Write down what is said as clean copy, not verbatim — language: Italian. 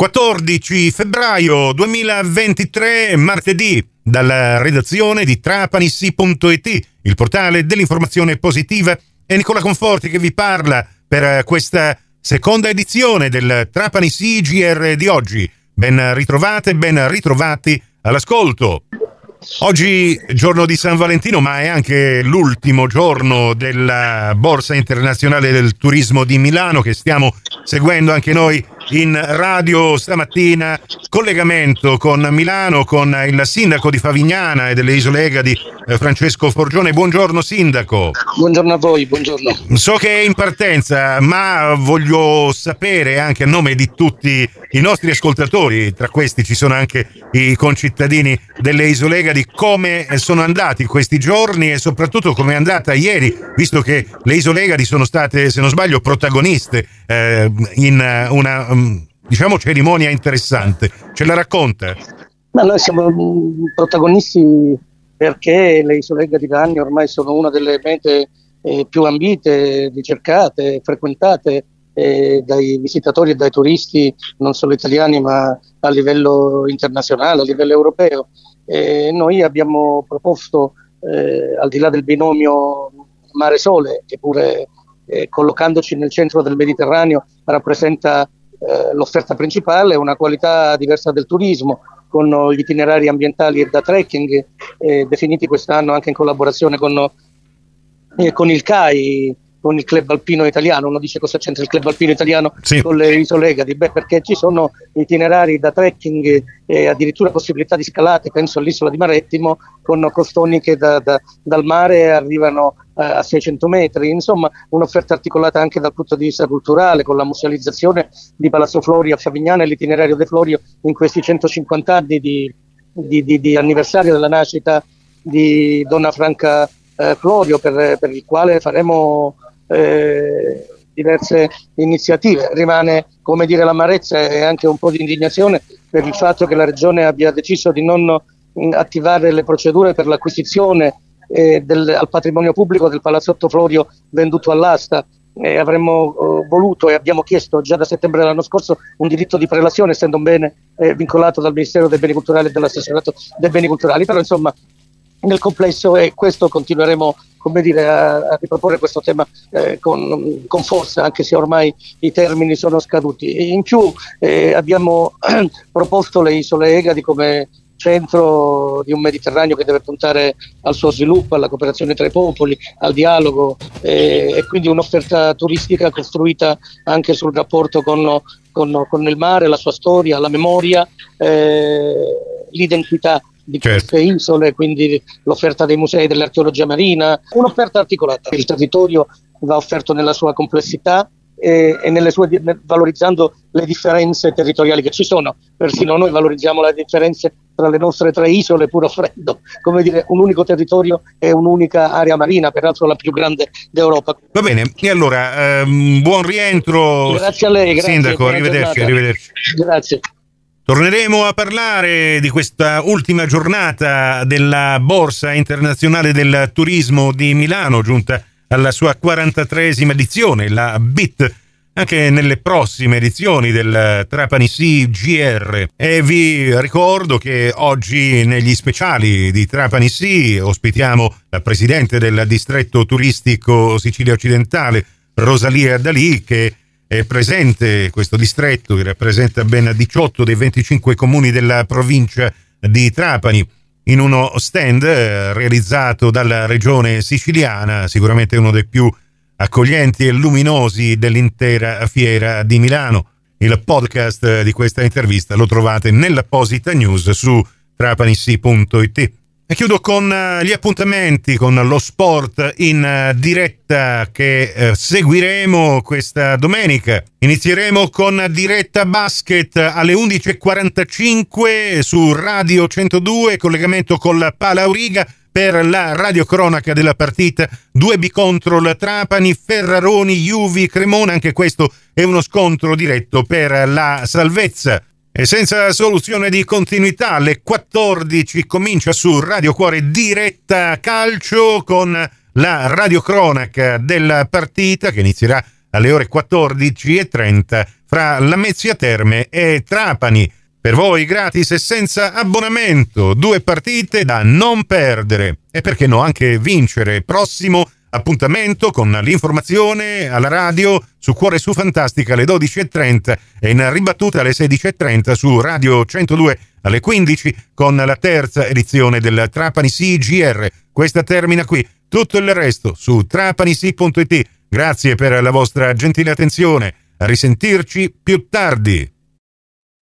14 febbraio 2023, martedì, dalla redazione di TrapaniCi.it, il portale dell'informazione positiva. È Nicola Conforti che vi parla per questa seconda edizione del TrapaniCi GR di oggi. Ben ritrovate, ben ritrovati all'ascolto. Oggi giorno di San Valentino, ma è anche l'ultimo giorno della Borsa Internazionale del Turismo di Milano, che stiamo seguendo anche noi in radio stamattina. Collegamento con Milano con il sindaco di Favignana e delle Isole Egadi, Francesco Forgione. Buongiorno sindaco. Buongiorno a voi, buongiorno. So che è in partenza, ma voglio sapere anche a nome di tutti i nostri ascoltatori, tra questi ci sono anche i concittadini delle Isole Egadi, come sono andati questi giorni e soprattutto come è andata ieri, visto che le Isole Egadi sono state, se non sbaglio, protagoniste in una diciamo cerimonia interessante. Ce la racconta? Ma noi siamo protagonisti perché le Isole Egadi da anni ormai sono una delle mete più ambite, ricercate, frequentate dai visitatori e dai turisti, non solo italiani ma a livello internazionale, a livello europeo. Noi abbiamo proposto, al di là del binomio mare-sole, che pure collocandoci nel centro del Mediterraneo rappresenta l'offerta principale, una qualità diversa del turismo, con gli itinerari ambientali e da trekking definiti quest'anno anche in collaborazione con il CAI, con il Club Alpino Italiano. Uno dice: cosa c'entra il Club Alpino Italiano sì. con le Isole Egadi? Beh, perché ci sono itinerari da trekking e addirittura possibilità di scalate, penso all'isola di Marettimo, con costoni che dal mare arrivano a 600 metri, insomma un'offerta articolata anche dal punto di vista culturale, con la musealizzazione di Palazzo Florio a Favignana e l'itinerario De Florio in questi 150 anni di anniversario della nascita di Donna Franca Florio, per il quale faremo diverse iniziative. Rimane, come dire, l'amarezza e anche un po' di indignazione per il fatto che la Regione abbia deciso di non attivare le procedure per l'acquisizione al patrimonio pubblico del Palazzotto Florio venduto all'asta. Avremmo voluto e abbiamo chiesto già da settembre dell'anno scorso un diritto di prelazione, essendo un bene vincolato dal Ministero dei Beni Culturali e dall'Assessorato dei Beni Culturali, però insomma nel complesso, e questo continueremo, come dire, a riproporre questo tema con forza, anche se ormai i termini sono scaduti. E in più abbiamo proposto le Isole Egadi come centro di un Mediterraneo che deve puntare al suo sviluppo, alla cooperazione tra i popoli, al dialogo, e quindi un'offerta turistica costruita anche sul rapporto con il mare, la sua storia, la memoria, l'identità di queste isole, quindi l'offerta dei musei, dell'archeologia marina, un'offerta articolata. Il territorio va offerto nella sua complessità e nelle sue, valorizzando le differenze territoriali che ci sono. Persino noi valorizziamo le differenze tra le nostre tre isole, pur offrendo, come dire, un unico territorio e un'unica area marina, peraltro la più grande d'Europa. Va bene, e allora buon rientro. Grazie a lei, grazie, sindaco, arrivederci. Grazie. Torneremo a parlare di questa ultima giornata della Borsa Internazionale del Turismo di Milano, giunta alla sua 43esima edizione, la BIT, anche nelle prossime edizioni del TrapaniCi GR. E vi ricordo che oggi negli speciali di TrapaniCi ospitiamo la presidente del distretto turistico Sicilia occidentale, Rosalia Dalì, che è presente questo distretto che rappresenta ben 18 dei 25 comuni della provincia di Trapani, in uno stand realizzato dalla regione siciliana, sicuramente uno dei più accoglienti e luminosi dell'intera fiera di Milano. Il podcast di questa intervista lo trovate nell'apposita news su trapanici.it. E chiudo con gli appuntamenti, con lo sport in diretta che seguiremo questa domenica. Inizieremo con diretta basket alle 11.45 su Radio 102, collegamento con la PalaUriga per la radiocronaca della partita 2B contro la Trapani, Ferraroni, Juvi, Cremona. Anche questo è uno scontro diretto per la salvezza. E senza soluzione di continuità, alle 14 comincia su Radio Cuore diretta calcio con la radiocronaca della partita che inizierà alle ore 14:30 fra Lamezia Terme e Trapani. Per voi gratis e senza abbonamento, 2 partite da non perdere e perché no anche vincere. Prossimo appuntamento con l'informazione alla radio su Cuore su Fantastica alle 12:30 e in ribattuta alle 16:30 su Radio 102 alle 15 con la terza edizione del TrapaniCi GR. Questa termina qui, tutto il resto su TrapaniCi.it. Grazie per la vostra gentile attenzione, a risentirci più tardi.